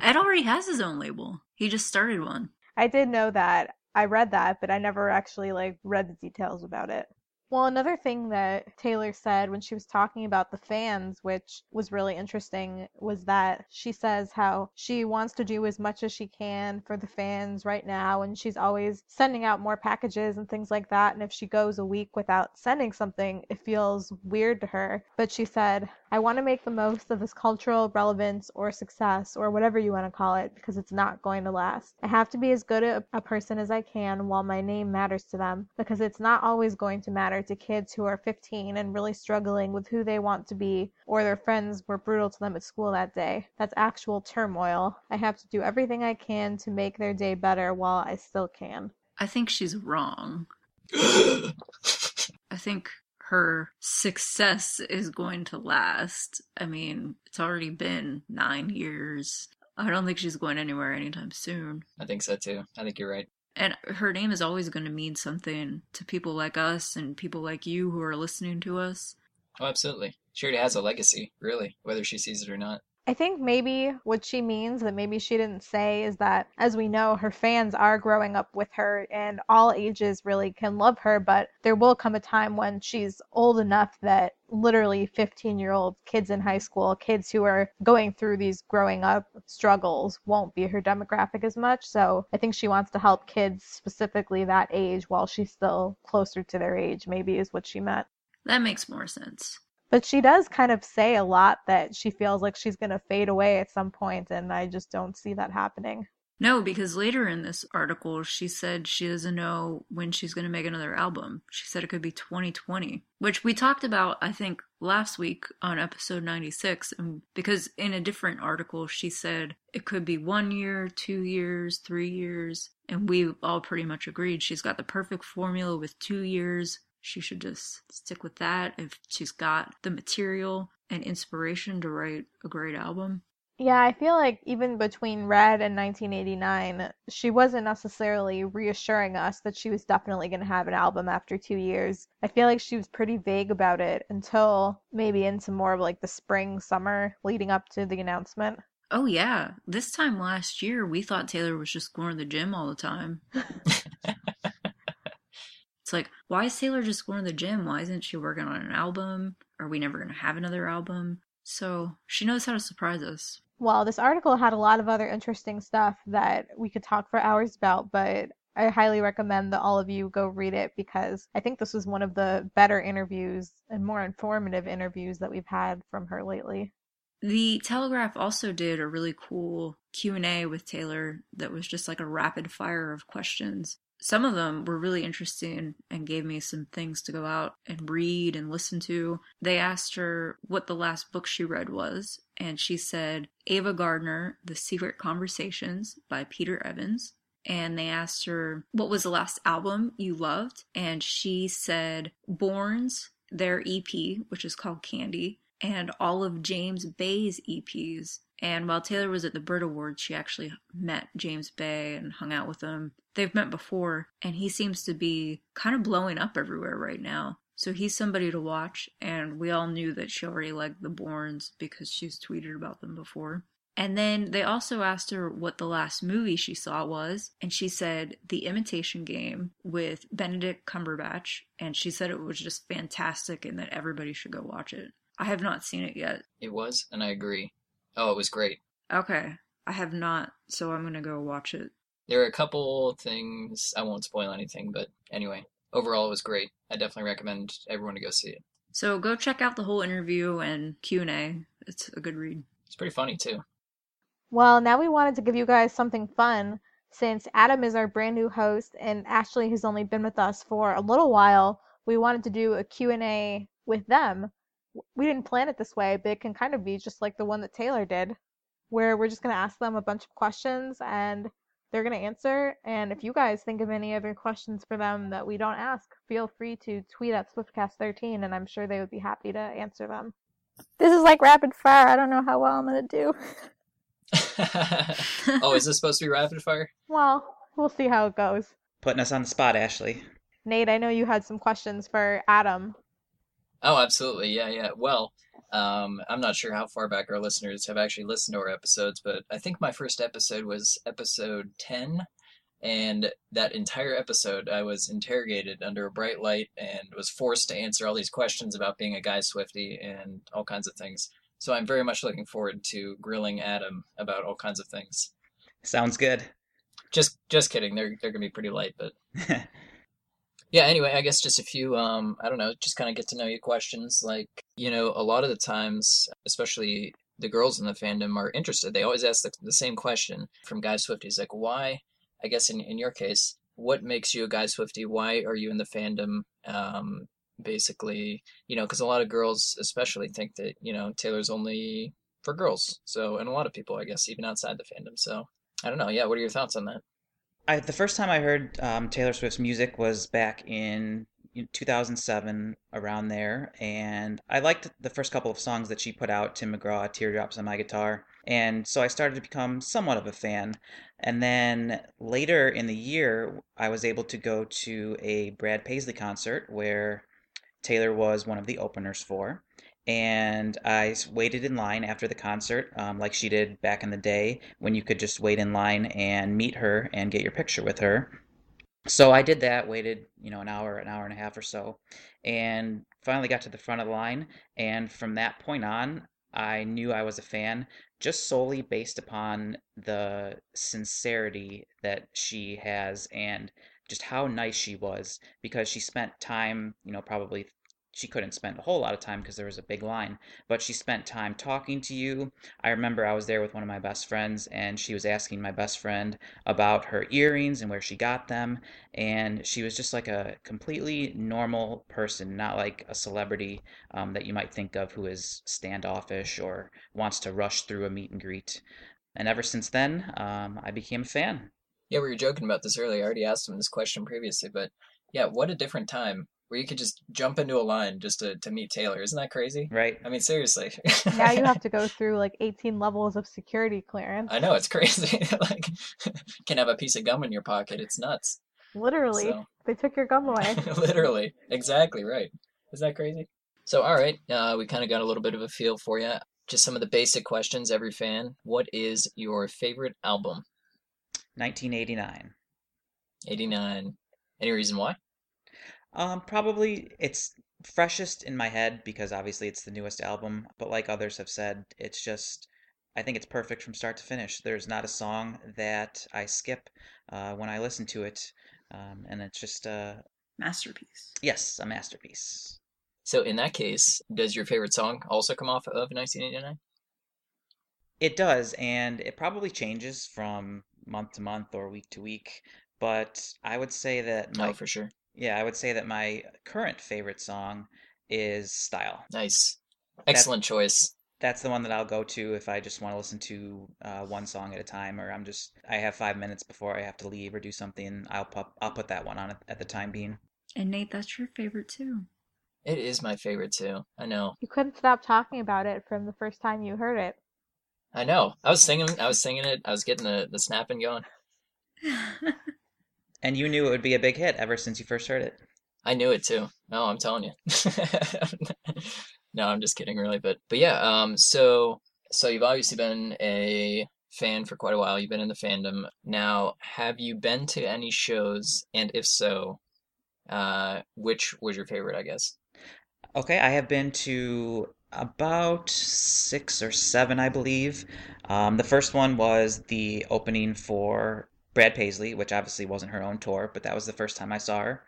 Ed already has his own label. He just started one. I did know that. I read that, but I never actually read the details about it. Well, another thing that Taylor said when she was talking about the fans, which was really interesting, was that she says how she wants to do as much as she can for the fans right now, and she's always sending out more packages and things like that, and if she goes a week without sending something, it feels weird to her. But she said, I want to make the most of this cultural relevance or success or whatever you want to call it, because it's not going to last. I have to be as good a person as I can while my name matters to them, because it's not always going to matter to kids who are 15 and really struggling with who they want to be, or their friends were brutal to them at school that day. That's actual turmoil. I have to do everything I can to make their day better while I still can. I think she's wrong. I think her success is going to last. I mean, it's already been 9 years. I don't think she's going anywhere anytime soon. I think so too. I think you're right. And her name is always going to mean something to people like us and people like you who are listening to us. Oh, absolutely. She already has a legacy, really, whether she sees it or not. I think maybe what she means that maybe she didn't say is that, as we know, her fans are growing up with her and all ages really can love her, but there will come a time when she's old enough that literally 15-year-old kids in high school, kids who are going through these growing up struggles won't be her demographic as much. So I think she wants to help kids specifically that age while she's still closer to their age, maybe is what she meant. That makes more sense. But she does kind of say a lot that she feels like she's going to fade away at some point, and I just don't see that happening. No, because later in this article, she said she doesn't know when she's going to make another album. She said it could be 2020, which we talked about, I think, last week on episode 96, because in a different article, she said it could be 1 year, 2 years, 3 years, and we all pretty much agreed she's got the perfect formula with 2 years. She should just stick with that if she's got the material and inspiration to write a great album. Yeah, I feel like even between Red and 1989, she wasn't necessarily reassuring us that she was definitely going to have an album after 2 years. I feel like she was pretty vague about it until maybe into more of the spring, summer leading up to the announcement. Oh, yeah. This time last year, we thought Taylor was just going to the gym all the time. Why is Taylor just going to the gym? Why isn't she working on an album? Are we never going to have another album? So she knows how to surprise us. Well, this article had a lot of other interesting stuff that we could talk for hours about, but I highly recommend that all of you go read it, because I think this was one of the better interviews and more informative interviews that we've had from her lately. The Telegraph also did a really cool Q&A with Taylor that was just a rapid fire of questions. Some of them were really interesting and gave me some things to go out and read and listen to. They asked her what the last book she read was, and she said Ava Gardner, The Secret Conversations by Peter Evans. And they asked her, what was the last album you loved? And she said BØRNS, their EP, which is called Candy, and all of James Bay's EPs. And while Taylor was at the BERT Awards, she actually met James Bay and hung out with him. They've met before, and he seems to be kind of blowing up everywhere right now. So he's somebody to watch, and we all knew that she already liked the BØRNS because she's tweeted about them before. And then they also asked her what the last movie she saw was, and she said The Imitation Game with Benedict Cumberbatch, and she said it was just fantastic and that everybody should go watch it. I have not seen it yet. It was, and I agree. Oh, it was great. Okay. I have not, so I'm going to go watch it. There are a couple things. I won't spoil anything, but anyway, overall it was great. I definitely recommend everyone to go see it. So go check out the whole interview and Q&A. It's a good read. It's pretty funny, too. Well, now we wanted to give you guys something fun. Since Adam is our brand new host and Ashley has only been with us for a little while, we wanted to do a Q&A with them, we didn't plan it this way, but it can kind of be just like the one that Taylor did, where we're just going to ask them a bunch of questions and they're going to answer. And if you guys think of any other questions for them that we don't ask, feel free to tweet at SwiftCast13, and I'm sure they would be happy to answer them. This is like rapid fire. I don't know how well I'm going to do. Oh, is this supposed to be rapid fire? Well, we'll see how it goes. Putting us on the spot, Ashley. Nate, I know you had some questions for Adam. Oh, absolutely. Yeah. Well, I'm not sure how far back our listeners have actually listened to our episodes, but I think my first episode was episode 10. And that entire episode, I was interrogated under a bright light and was forced to answer all these questions about being a guy Swiftie and all kinds of things. So I'm very much looking forward to grilling Adam about all kinds of things. Sounds good. Just kidding. They're going to be pretty light, but... Yeah, anyway, I guess just a few, I don't know, just kind of get to know you questions. Like, you know, a lot of the times, especially the girls in the fandom are interested. They always ask the same question from Guy Swifties. Like, why, I guess in your case, what makes you a Guy Swiftie? Why are you in the fandom? Basically, you know, because a lot of girls especially think that, you know, Taylor's only for girls. So, and a lot of people, I guess, even outside the fandom. So, I don't know. Yeah, what are your thoughts on that? The first time I heard Taylor Swift's music was back in 2007, around there, and I liked the first couple of songs that she put out, Tim McGraw, Teardrops on My Guitar, and so I started to become somewhat of a fan. And then later in the year, I was able to go to a Brad Paisley concert where Taylor was one of the openers for, and I waited in line after the concert, like she did back in the day when you could just wait in line and meet her and get your picture with her. So I did that, waited, you know, an hour and a half or so, and finally got to the front of the line. And from that point on, I knew I was a fan just solely based upon the sincerity that she has and just how nice she was, because she spent time, you know, probably she couldn't spend a whole lot of time because there was a big line, but she spent time talking to you. I remember I was there with one of my best friends, and she was asking my best friend about her earrings and where she got them. And she was just like a completely normal person, not like a celebrity that you might think of who is standoffish or wants to rush through a meet and greet. And ever since then, I became a fan. Yeah, we were joking about this earlier. I already asked him this question previously, but yeah, what a different time, where you could just jump into a line just to meet Taylor. Isn't that crazy? Right. I mean, seriously. Now you have to go through like 18 levels of security clearance. I know, it's crazy. Like, can have a piece of gum in your pocket. It's nuts. Literally. So, they took your gum away. Literally. Exactly right. Is that crazy? So, all right. We kind of got a little bit of a feel for you. Just some of the basic questions, every fan. What is your favorite album? 1989. 89. Any reason why? Probably it's freshest in my head because obviously it's the newest album, but like others have said, it's just, I think it's perfect from start to finish. There's not a song that I skip when I listen to it, and it's just a masterpiece. Yes, a masterpiece. So in that case, does your favorite song also come off of 1989? It does, and it probably changes from month to month or week to week, but I would say that my... Oh, for sure. Yeah, I would say that my current favorite song is Style. Nice. Excellent choice. That's the one that I'll go to if I just want to listen to one song at a time, or I have 5 minutes before I have to leave or do something. I'll put that one on at the time being. And Nate, that's your favorite too. It is my favorite too. I know. You couldn't stop talking about it from the first time you heard it. I know. I was singing it. I was getting the snapping going. And you knew it would be a big hit ever since you first heard it. I knew it too. No, I'm telling you. No, I'm just kidding, really. But yeah. So you've obviously been a fan for quite a while. You've been in the fandom. Now, have you been to any shows? And if so, which was your favorite? I guess. Okay, I have been to about 6 or 7, I believe. The first one was the opening for Brad Paisley, which obviously wasn't her own tour, but that was the first time I saw her.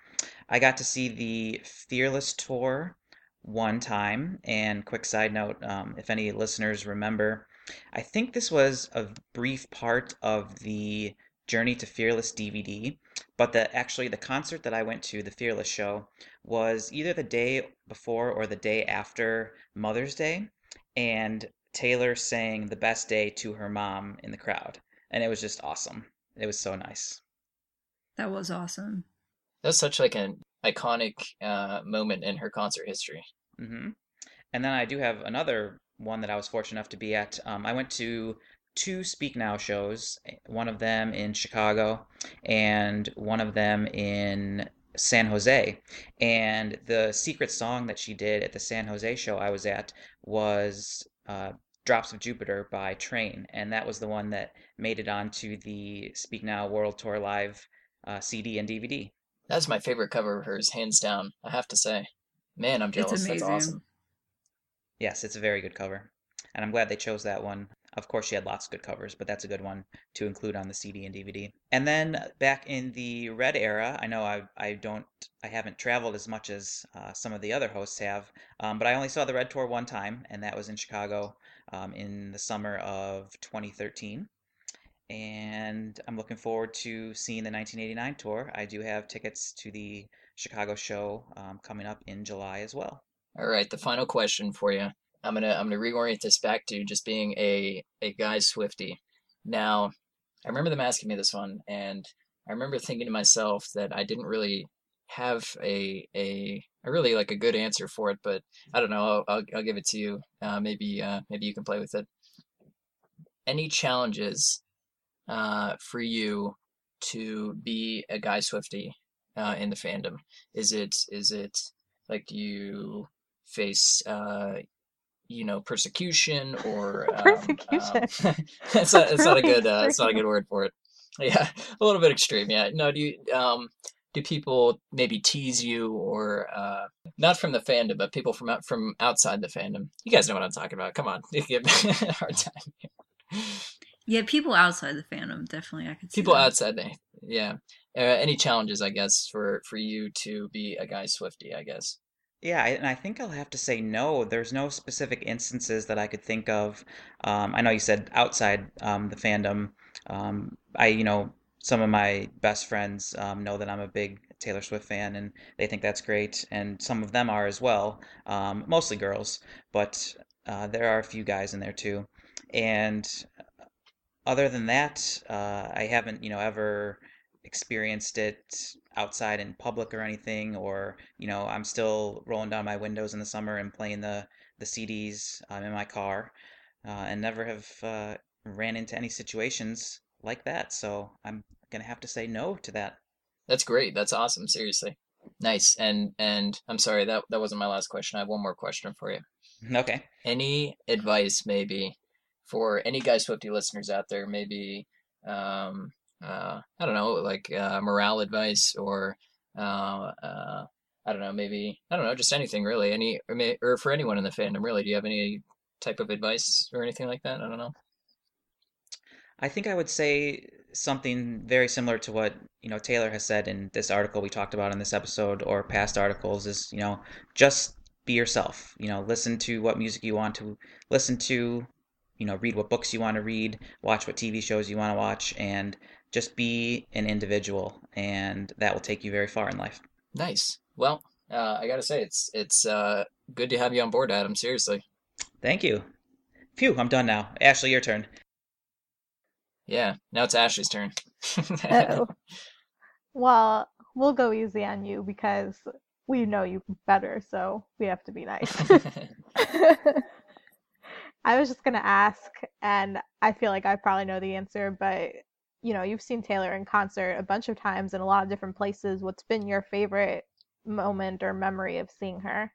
I got to see the Fearless Tour one time, and quick side note, if any listeners remember, I think this was a brief part of the Journey to Fearless DVD, But actually the concert that I went to, the Fearless show, was either the day before or the day after Mother's Day, and Taylor sang The Best Day to her mom in the crowd, and it was just awesome. It was so nice. That was awesome. That was such like an iconic moment in her concert history. Mm-hmm. And then I do have another one that I was fortunate enough to be at. I went to two Speak Now shows, one of them in Chicago and one of them in San Jose. And the secret song that she did at the San Jose show I was at was Drops of Jupiter by Train. And that was the one that made it onto the Speak Now World Tour Live CD and DVD. That's my favorite cover of hers, hands down, I have to say. Man, I'm jealous. That's awesome. Yes, it's a very good cover. And I'm glad they chose that one. Of course, she had lots of good covers, but that's a good one to include on the CD and DVD. And then back in the Red era, I know I haven't traveled as much as some of the other hosts have, but I only saw the Red Tour one time, and that was in Chicago in the summer of 2013. And I'm looking forward to seeing the 1989 tour. I do have tickets to the Chicago show coming up in July as well. All right, the final question for you. I'm gonna reorient this back to just being a guy Swiftie. Now, I remember them asking me this one, and I remember thinking to myself that I didn't really have a really like a good answer for it, but I don't know. I'll give it to you. Maybe you can play with it. Any challenges for you to be a guy Swiftie in the fandom? Is it like, do you face persecution or persecution? It's not a good word for it. Yeah, a little bit extreme. Yeah, no. Do you do people maybe tease you, or not from the fandom, but people from outside the fandom? You guys know what I'm talking about. Come on, you give me a hard time here. Yeah, people outside the fandom, definitely. I could see people outside there. Yeah, any challenges, I guess, for you to be a guy Swiftie, I guess. Yeah, and I think I'll have to say no. There's no specific instances that I could think of. I know you said outside the fandom. Some of my best friends know that I'm a big Taylor Swift fan, and they think that's great. And some of them are as well, mostly girls, but there are a few guys in there too. And other than that, I haven't, ever experienced it outside in public or anything, or I'm still rolling down my windows in the summer and playing the CDs in my car, and never have ran into any situations like that. So I'm gonna have to say no to that. That's great. That's awesome. Seriously, nice. And I'm sorry that wasn't my last question. I have one more question for you. Okay. Any advice maybe for any guy Swiftie listeners out there? Maybe. Morale advice, or just anything really. Or for anyone in the fandom, really. Do you have any type of advice or anything like that? I don't know. I think I would say something very similar to what Taylor has said in this article we talked about in this episode, or past articles, is just be yourself. Listen to what music you want to listen to. Read what books you want to read, watch what TV shows you want to watch, and just be an individual, and that will take you very far in life. Nice. Well, I got to say, it's good to have you on board, Adam. Seriously. Thank you. Phew, I'm done now. Ashley, your turn. Yeah, now it's Ashley's turn. Oh. Well, we'll go easy on you because we know you better, so we have to be nice. I was just going to ask, and I feel like I probably know the answer, but you've seen Taylor in concert a bunch of times in a lot of different places. What's been your favorite moment or memory of seeing her?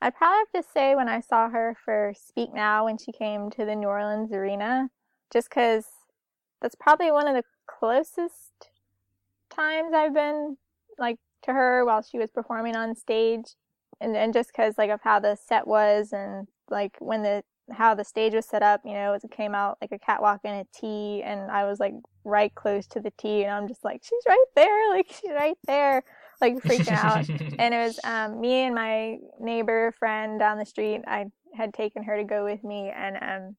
I'd probably have to say when I saw her for Speak Now when she came to the New Orleans Arena, just because that's probably one of the closest times I've been like to her while she was performing on stage, and just because like of how the set was, and like when how the stage was set up, it came out like a catwalk and a T, and I was like right close to the T, and I'm just like, she's right there, like freaking out. And it was me and my neighbor friend down the street. I had taken her to go with me, and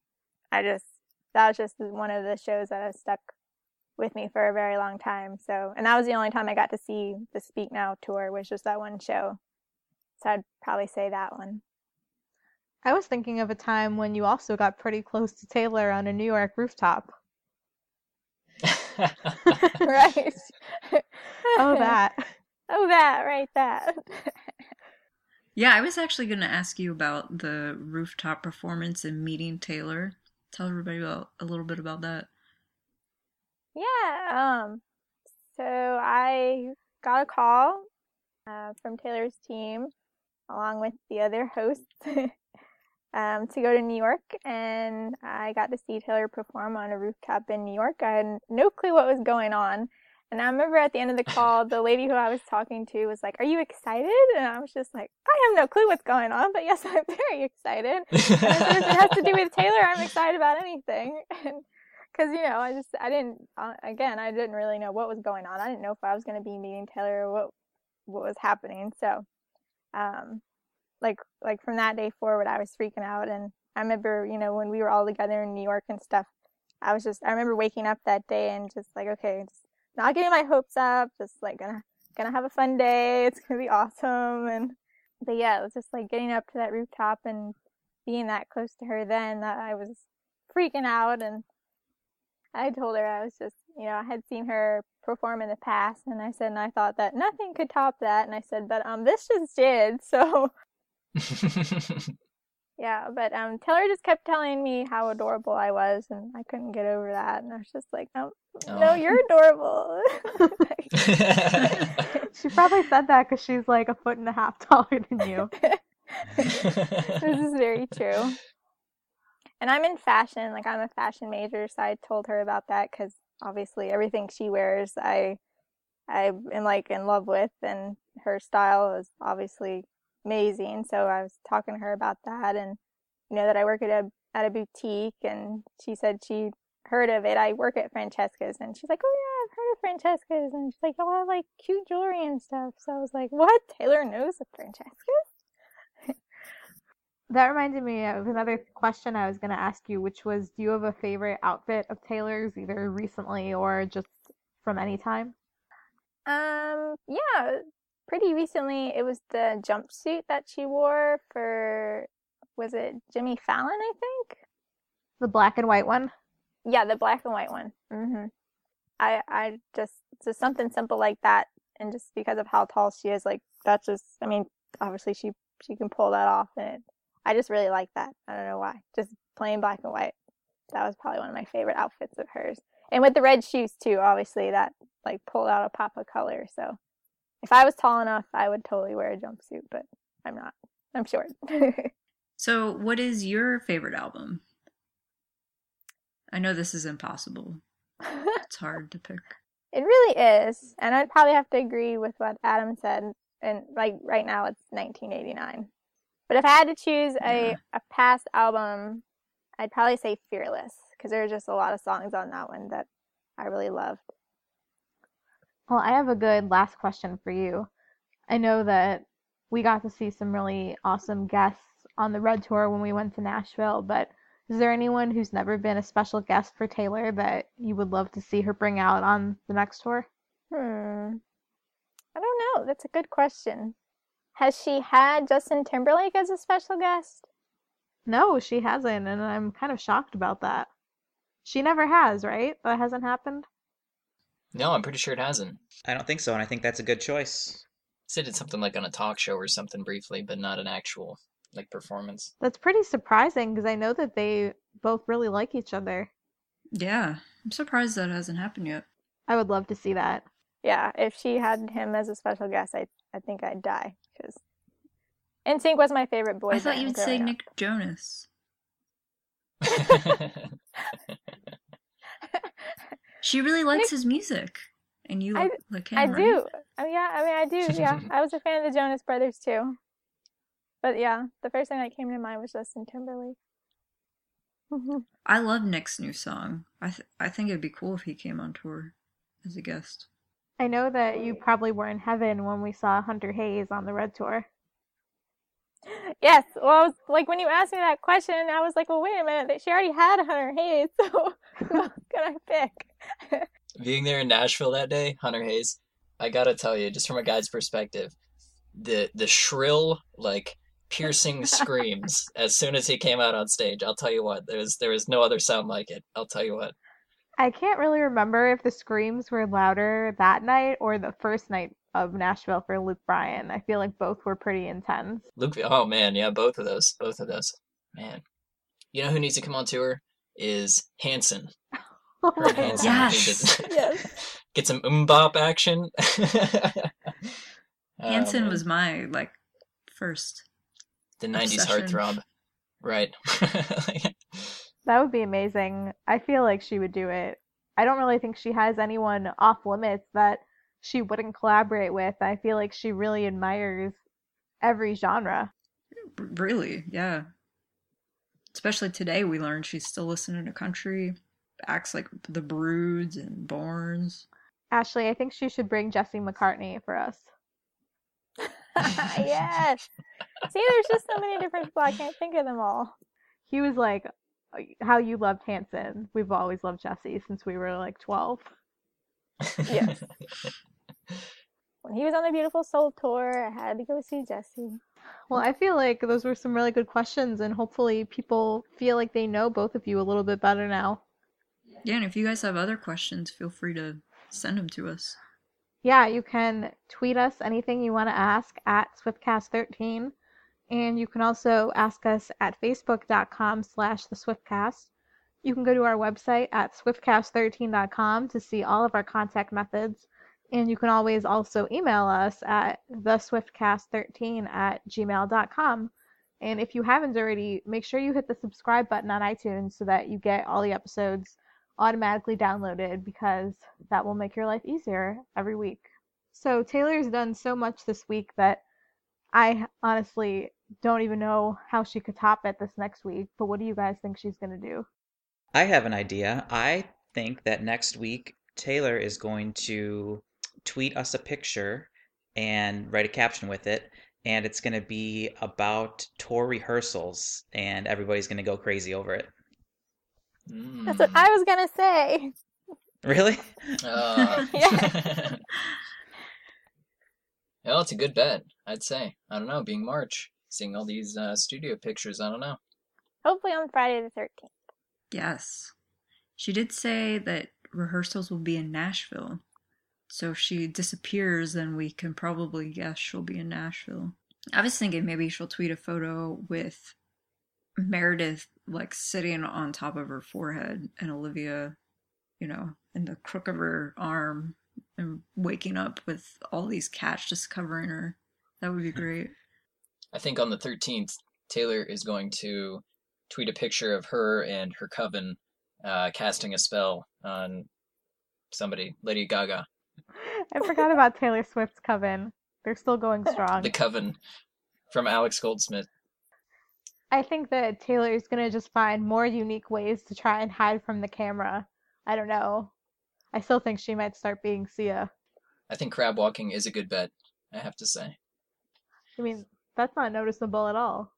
that was just one of the shows that I stuck with me for a very long time. So, and that was the only time I got to see the Speak Now tour, was just that one show. So I'd probably say that one. I was thinking of a time when you also got pretty close to Taylor on a New York rooftop. Right. Oh, that. Yeah, I was actually going to ask you about the rooftop performance and meeting Taylor. Tell everybody about a little bit about that. Yeah. So I got a call from Taylor's team, along with the other hosts, to go to New York, and I got to see Taylor perform on a rooftop in New York. I had no clue what was going on, and I remember at the end of the call, the lady who I was talking to was like, "Are you excited?" And I was just like, "I have no clue what's going on, but yes, I'm very excited." And if it has to do with Taylor, I'm excited about anything, because you know, I didn't really know what was going on. I didn't know if I was going to be meeting Taylor or what was happening, so. Like from that day forward, I was freaking out. And I remember, you know, when we were all together in New York and stuff, I remember waking up that day and just like, okay, just not getting my hopes up, just like gonna have a fun day. It's gonna be awesome. But yeah, it was just like getting up to that rooftop and being that close to her then that I was freaking out. And I told her, I was just, you know, I had seen her perform in the past, and I said, and I thought that nothing could top that, and I said, but this just did, so. Yeah, but Taylor just kept telling me how adorable I was, and I couldn't get over that, and I was just like, no, you're adorable. She probably said that because she's like a foot and a half taller than you. This is very true. And I'm in fashion, like I'm a fashion major, so I told her about that because obviously everything she wears I am like in love with, and her style is obviously amazing. So I was talking to her about that, and you know that I work at a boutique, and she said she heard of it. I work at Francesca's, and she's like, "Oh yeah, I've heard of Francesca's," and she's like, "Y'all have like cute jewelry and stuff." So I was like, "What? Taylor knows of Francesca's?" That reminded me of another question I was going to ask you, which was, do you have a favorite outfit of Taylor's, either recently or just from any time? Yeah, pretty recently. It was the jumpsuit that she wore for, was it Jimmy Fallon, I think? The black and white one? Yeah, the black and white one. Mm-hmm. I just something simple like that, and just because of how tall she is, like, that's just, I mean, obviously she can pull that off, and I just really like that. I don't know why. Just plain black and white. That was probably one of my favorite outfits of hers. And with the red shoes too, obviously that like pulled out a pop of color. So if I was tall enough, I would totally wear a jumpsuit, but I'm not. I'm short. So what is your favorite album? I know this is impossible. It's hard to pick. It really is. And I'd probably have to agree with what Adam said. And like right now it's 1989. But if I had to choose a past album, I'd probably say Fearless, because there are just a lot of songs on that one that I really loved. Well, I have a good last question for you. I know that we got to see some really awesome guests on the Red Tour when we went to Nashville, but is there anyone who's never been a special guest for Taylor that you would love to see her bring out on the next tour? I don't know. That's a good question. Has she had Justin Timberlake as a special guest? No, she hasn't, and I'm kind of shocked about that. She never has, right? That hasn't happened? No, I'm pretty sure it hasn't. I don't think so, and I think that's a good choice. She did something like on a talk show or something briefly, but not an actual like performance. That's pretty surprising, because I know that they both really like each other. Yeah, I'm surprised that hasn't happened yet. I would love to see that. Yeah, if she had him as a special guest, I think I'd die. Because NSYNC was my favorite boy band. I thought you'd say Nick Jonas. She really likes his music, and you like him, right? I do. Oh yeah, I mean I do. Yeah, I was a fan of the Jonas Brothers too. But yeah, the first thing that came to mind was Justin Timberlake. I love Nick's new song. I think it'd be cool if he came on tour as a guest. I know that you probably were in heaven when we saw Hunter Hayes on the Red Tour. Yes. Well, I was like, when you asked me that question, I was like, well, wait a minute. She already had Hunter Hayes, so who else could I pick? being there in Nashville that day, Hunter Hayes, I gotta tell you, just from a guy's perspective, the shrill, like, piercing screams as soon as he came out on stage, I'll tell you what, there was no other sound like it. I'll tell you what. I can't really remember if the screams were louder that night or the first night of Nashville for Luke Bryan. I feel like both were pretty intense. Luke, oh man, yeah, both of those. Man. You know who needs to come on tour? Is Hanson. Oh my Hanson. Yes. Yes. Get some bop action. Hanson was my, like, first. The 90s heartthrob. Right. That would be amazing. I feel like she would do it. I don't really think she has anyone off limits that she wouldn't collaborate with. I feel like she really admires every genre. Really, yeah. Especially today, we learned she's still listening to country, acts like the Broods and BØRNS. Ashley, I think she should bring Jesse McCartney for us. Yes. See, there's just so many different people. I can't think of them all. He was like, how you loved Hanson. We've always loved Jesse since we were like 12. Yes. When he was on the Beautiful Soul tour, I had to go see Jesse. Well, I feel like those were some really good questions, and hopefully people feel like they know both of you a little bit better now. Yeah, and if you guys have other questions, feel free to send them to us. Yeah, you can tweet us anything you want to ask at SwiftCast13. And you can also ask us at facebook.com/theswiftcast. You can go to our website at swiftcast13.com to see all of our contact methods. And you can always also email us at theswiftcast13@gmail.com. And if you haven't already, make sure you hit the subscribe button on iTunes so that you get all the episodes automatically downloaded, because that will make your life easier every week. So Taylor's done so much this week that I honestly don't even know how she could top it this next week, but what do you guys think she's going to do? I have an idea. I think that next week Taylor is going to tweet us a picture and write a caption with it, and it's going to be about tour rehearsals, and everybody's going to go crazy over it. That's what I was going to say. Really? Yeah. Well, it's a good bet, I'd say. I don't know, being March, seeing all these studio pictures, I don't know. Hopefully on Friday the 13th. Yes. She did say that rehearsals will be in Nashville. So if she disappears, then we can probably guess she'll be in Nashville. I was thinking maybe she'll tweet a photo with Meredith, like, sitting on top of her forehead, and Olivia, you know, in the crook of her arm, and waking up with all these cats just covering her. That would be great. I think on the 13th, Taylor is going to tweet a picture of her and her coven casting a spell on somebody, Lady Gaga. I forgot about Taylor Swift's coven. They're still going strong. The coven from Alex Goldsmith. I think that Taylor is going to just find more unique ways to try and hide from the camera. I don't know. I still think she might start being Sia. I think crab walking is a good bet, I have to say. I mean, that's not noticeable at all.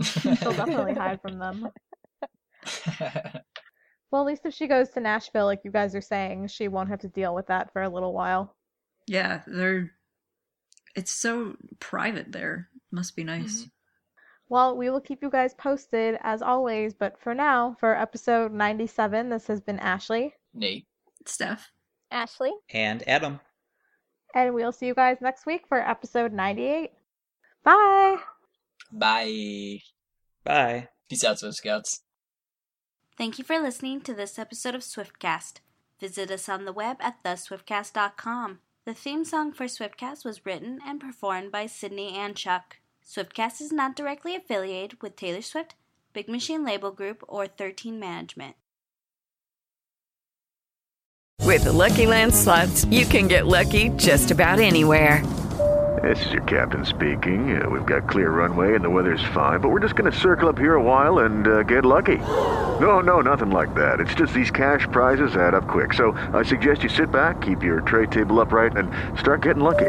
She'll definitely hide from them. Well, at least if she goes to Nashville, like you guys are saying, she won't have to deal with that for a little while. Yeah, it's so private there. Must be nice. Mm-hmm. Well, we will keep you guys posted as always, but for now, for episode 97, this has been Ashley, Nate, Steph, Ashley, and Adam. And we'll see you guys next week for episode 98. Bye! Bye. Bye. Peace out, Swift Scouts. Thank you for listening to this episode of SwiftCast. Visit us on the web at theswiftcast.com. The theme song for SwiftCast was written and performed by Sydney and Chuck. SwiftCast is not directly affiliated with Taylor Swift, Big Machine Label Group, or 13 Management. With the Lucky Land Slots, you can get lucky just about anywhere. This is your captain speaking. We've got clear runway and the weather's fine, but we're just going to circle up here a while and get lucky. No, nothing like that. It's just these cash prizes add up quick. So I suggest you sit back, keep your tray table upright, and start getting lucky.